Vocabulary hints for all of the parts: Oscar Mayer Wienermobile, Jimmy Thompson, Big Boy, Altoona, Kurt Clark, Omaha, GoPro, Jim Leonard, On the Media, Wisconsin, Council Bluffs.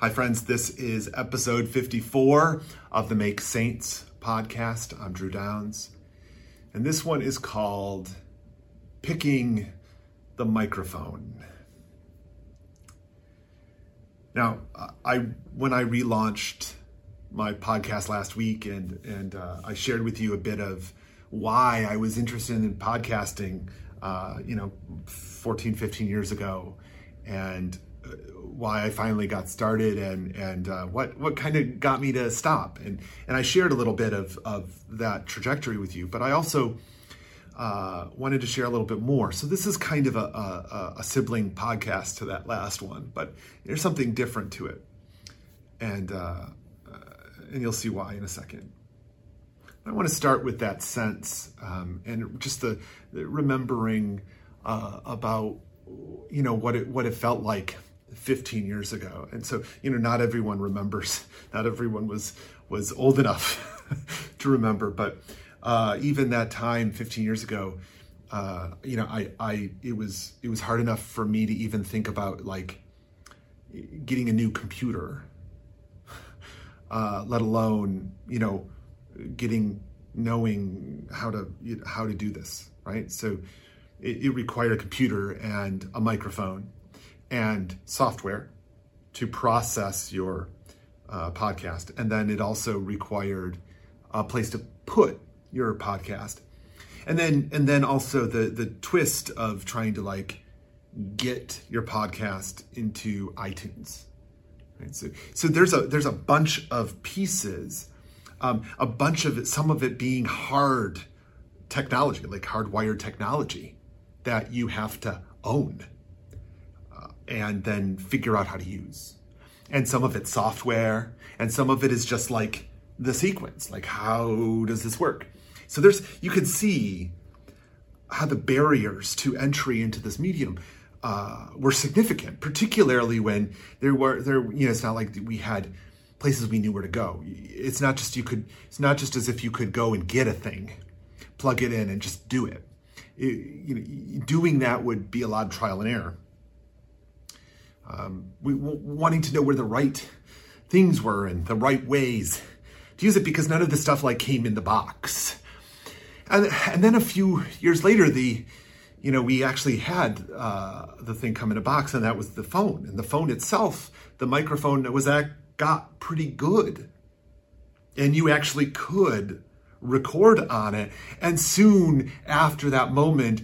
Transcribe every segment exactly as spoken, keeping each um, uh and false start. Hi friends, this is episode fifty-four of the Make Saints podcast. I'm Drew Downs, and this one is called Picking the Microphone. Now, I when I relaunched my podcast last week and, and uh, I shared with you a bit of why I was interested in podcasting, uh, you know, fourteen, fifteen years ago, and why I finally got started and and uh, what what kind of got me to stop, and and I shared a little bit of of that trajectory with you, but I also uh, wanted to share a little bit more. So this is kind of a, a a sibling podcast to that last one, but there's something different to it, and uh, and you'll see why in a second. I want to start with that sense um, and just the, the remembering uh, about you know what it what it felt like fifteen years ago. And so, you know, not everyone remembers, not everyone was, was old enough to remember, but, uh, even that time fifteen years ago, uh, you know, I, I, it was, it was hard enough for me to even think about like getting a new computer, uh, let alone, you know, getting, knowing how to, you know, how to do this. Right. So it, it required a computer and a microphone and software to process your uh, podcast. And then it also required a place to put your podcast. And then and then also the, the twist of trying to like get your podcast into iTunes. Right? So so there's a there's a bunch of pieces, um, a bunch of it, some of it being hard technology, like hardwired technology that you have to own and then figure out how to use. And some of it's software, and some of it is just like the sequence, like how does this work? So there's, you can see how the barriers to entry into this medium uh, were significant, particularly when there were, there, you know, it's not like we had places we knew where to go. It's not just you could, it's not just as if you could go and get a thing, plug it in and just do it. it you know, doing that would be a lot of trial and error. Um, we w- wanting to know where the right things were and the right ways to use it, because none of the stuff like came in the box. And and then a few years later, the, you know, we actually had uh, the thing come in a box, and that was the phone. And the phone itself, the microphone was that got pretty good, and you actually could record on it. And soon after that moment,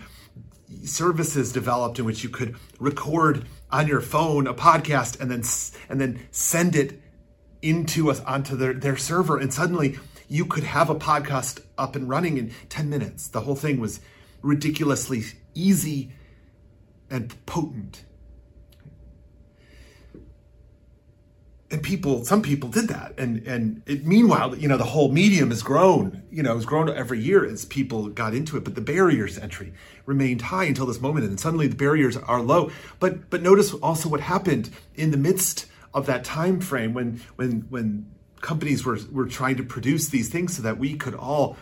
services developed in which you could record on your phone a podcast and then and then send it into us onto their, their server, and suddenly you could have a podcast up and running in ten minutes. The whole thing was ridiculously easy and potent. And people, some people did that. And and it, meanwhile, you know, the whole medium has grown, you know, it's grown every year as people got into it, but the barriers to entry remained high until this moment. And then suddenly the barriers are low. But but notice also what happened in the midst of that time frame when when when companies were, were trying to produce these things so that we could all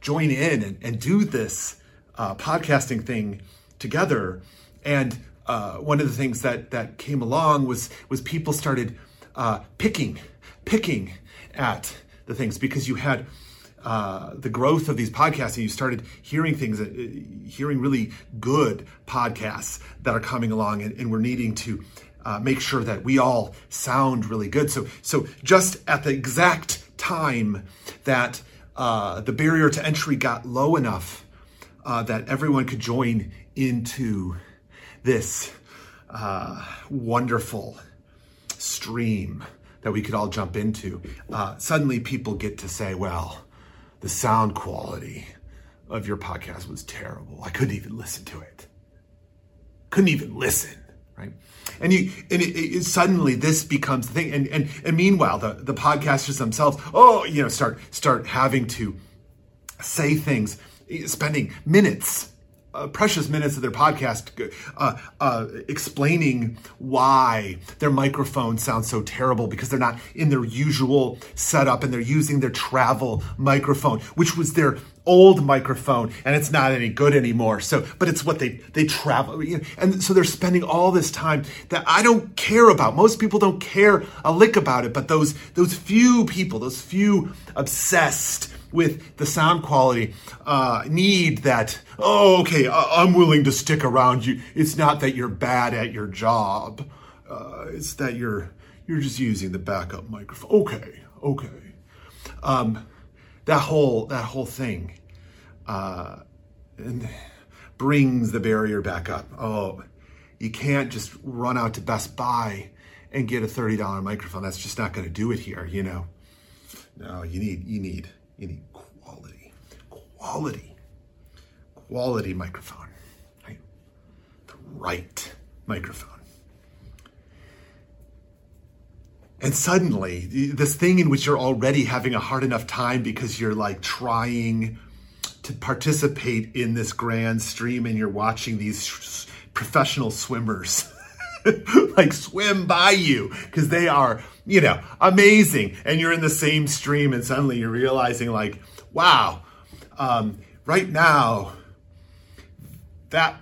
join in and, and do this uh, podcasting thing together. And uh, one of the things that, that came along was was people started Uh, picking, picking at the things, because you had uh, the growth of these podcasts, and you started hearing things, uh, hearing really good podcasts that are coming along, and, and we're needing to uh, make sure that we all sound really good. So, so just at the exact time that uh, the barrier to entry got low enough uh, that everyone could join into this uh, wonderful stream that we could all jump into, uh, suddenly people get to say, well, the sound quality of your podcast was terrible. I couldn't even listen to it. Couldn't even listen, right? And you, and it, it, suddenly this becomes the thing. And, and, and meanwhile, the, the podcasters themselves, oh, you know, start, start having to say things, spending minutes, Uh, precious minutes of their podcast uh, uh, explaining why their microphone sounds so terrible, because they're not in their usual setup and they're using their travel microphone, which was their old microphone and it's not any good anymore. So, but it's what they, they travel. And so they're spending all this time that I don't care about. Most people don't care a lick about it, but those, those few people, those few obsessed with the sound quality uh, need that, oh, okay, I- I'm willing to stick around you. It's not that you're bad at your job. Uh, it's that you're, you're just using the backup microphone. Okay. Okay. Um, that whole, that whole thing, uh, and brings the barrier back up. Oh, you can't just run out to Best Buy and get a thirty dollars microphone. That's just not going to do it here. You know, no, you need, you need, you need quality, quality, quality microphone, right? The right microphone. And suddenly, this thing in which you're already having a hard enough time because you're like trying to participate in this grand stream and you're watching these sh- professional swimmers like swim by you because they are, you know, amazing. And you're in the same stream and suddenly you're realizing like, wow, um, right now, that,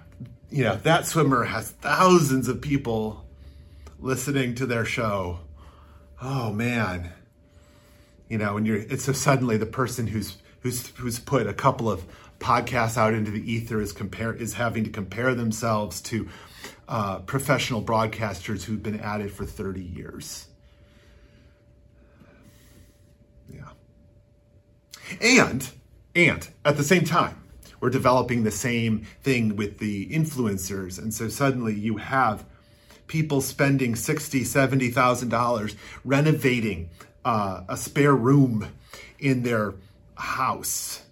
you know, that swimmer has thousands of people listening to their show. Oh man, you know, and you're, it's so suddenly the person who's, who's, who's put a couple of podcasts out into the ether is compare, is having to compare themselves to uh, professional broadcasters who've been at it for thirty years. Yeah. And, and at the same time, we're developing the same thing with the influencers. And so suddenly you have people spending sixty thousand dollars, seventy thousand dollars renovating uh, a spare room in their house.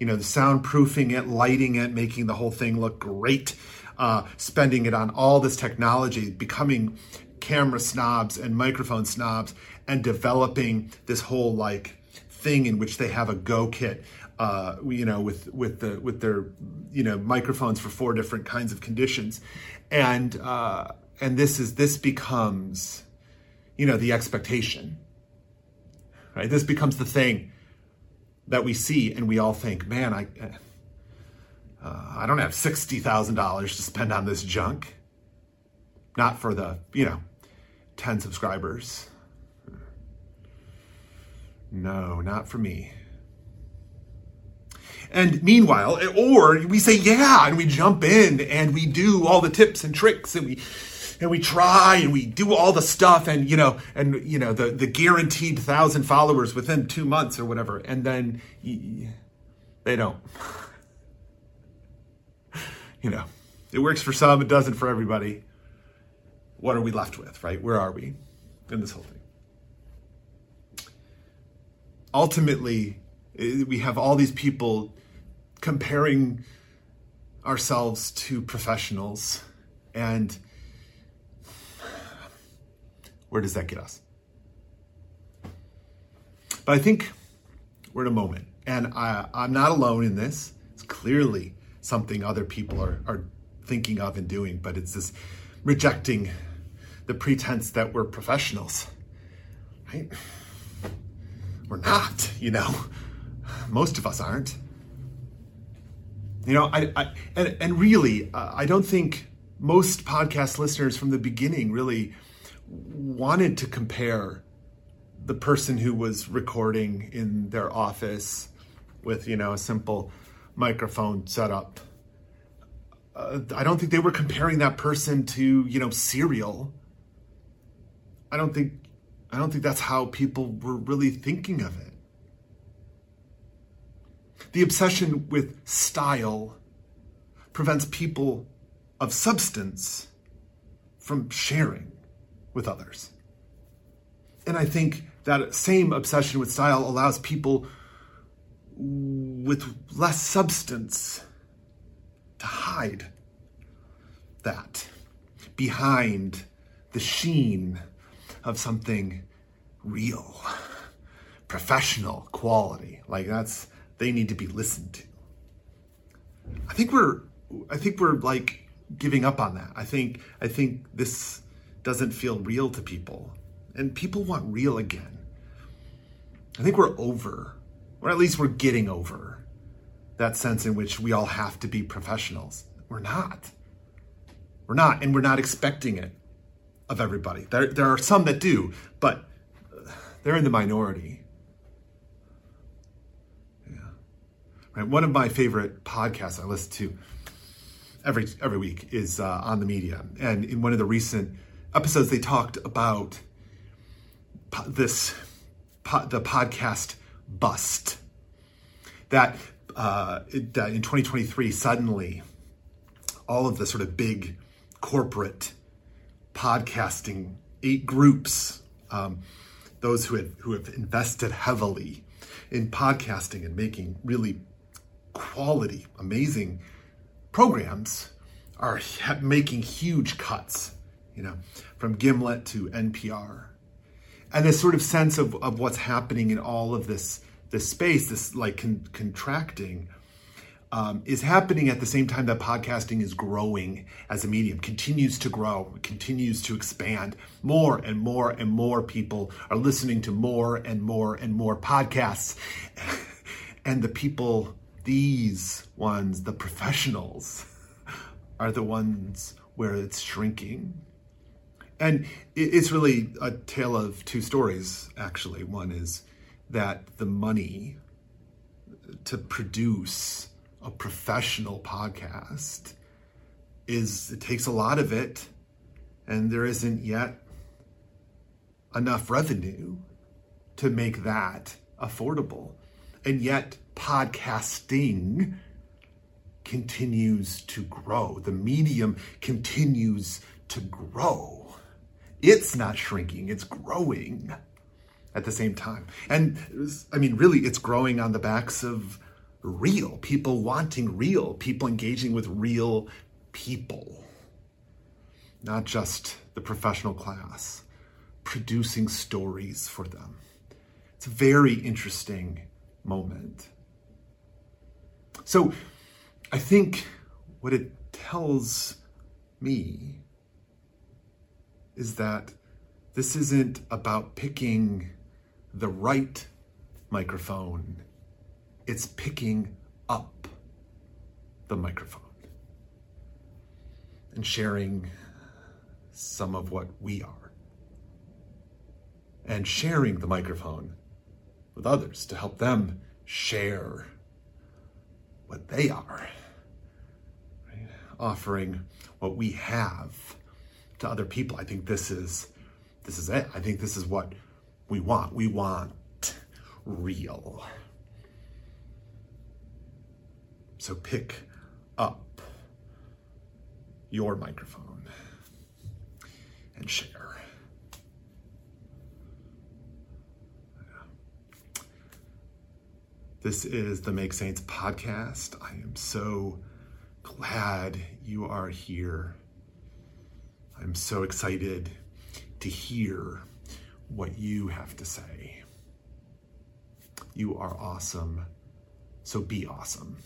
You know, the soundproofing it, lighting it, making the whole thing look great, uh, spending it on all this technology, becoming camera snobs and microphone snobs, and developing this whole like thing in which they have a go kit, uh, you know, with with the with their you know microphones for four different kinds of conditions, and. Uh, And this is, this becomes, you know, the expectation, right? This becomes the thing that we see and we all think, man, I uh, I don't have sixty thousand dollars to spend on this junk. Not for the, you know, ten subscribers. No, not for me. And meanwhile, or we say, yeah, and we jump in and we do all the tips and tricks and we, and we try and we do all the stuff and, you know, and, you know, the, the guaranteed thousand followers within two months or whatever. And then they don't, you know, it works for some, it doesn't for everybody. What are we left with, right? Where are we in this whole thing? Ultimately, we have all these people comparing ourselves to professionals, and where does that get us? But I think we're in a moment, and I, I'm not alone in this. It's clearly something other people are, are thinking of and doing, but it's this rejecting the pretense that we're professionals, right? We're not, you know. Most of us aren't. You know, I, I and, and really, uh, I don't think most podcast listeners from the beginning really wanted to compare the person who was recording in their office with, you know, a simple microphone setup. Uh, I don't think they were comparing that person to, you know, Serial. I don't think, I don't think that's how people were really thinking of it. The obsession with style prevents people of substance from sharing with others. And I think that same obsession with style allows people with less substance to hide that behind the sheen of something real, professional quality. Like that's... They need to be listened to. I think we're, I think we're like giving up on that. I think, I think this doesn't feel real to people, and people want real again. I think we're over, or at least we're getting over that sense in which we all have to be professionals. We're not. We're not, and we're not expecting it of everybody. There, there are some that do, but they're in the minority. Yeah. Right. One of my favorite podcasts I listen to every every week is uh, On the Media, and in one of the recent episodes, they talked about po- this po- the podcast bust that uh, it, that in twenty twenty-three suddenly all of the sort of big corporate podcasting eight groups, um, those who have, who have invested heavily in podcasting and making really quality, amazing programs, are making huge cuts, you know, from Gimlet to N P R. And this sort of sense of, of what's happening in all of this, this space, this like con- contracting, um, is happening at the same time that podcasting is growing as a medium, continues to grow, continues to expand. More and more and more people are listening to more and more and more podcasts. And the people, these ones, the professionals, are the ones where it's shrinking. And it's really a tale of two stories, actually. One is that the money to produce a professional podcast is, it takes a lot of it, and there isn't yet enough revenue to make that affordable. And yet podcasting continues to grow. The medium continues to grow. It's not shrinking, it's growing at the same time. And I mean, really, it's growing on the backs of real people, wanting real people, engaging with real people, not just the professional class, producing stories for them. It's a very interesting moment. So I think what it tells me is that this isn't about picking the right microphone. It's picking up the microphone and sharing some of what we are, and sharing the microphone with others to help them share what they are, right? Offering what we have to other people. I think this is this is it. I think this is what we want. We want real. So pick up your microphone and share. This is the Make Saints podcast. I am so glad you are here. I'm so excited to hear what you have to say. You are awesome, so be awesome.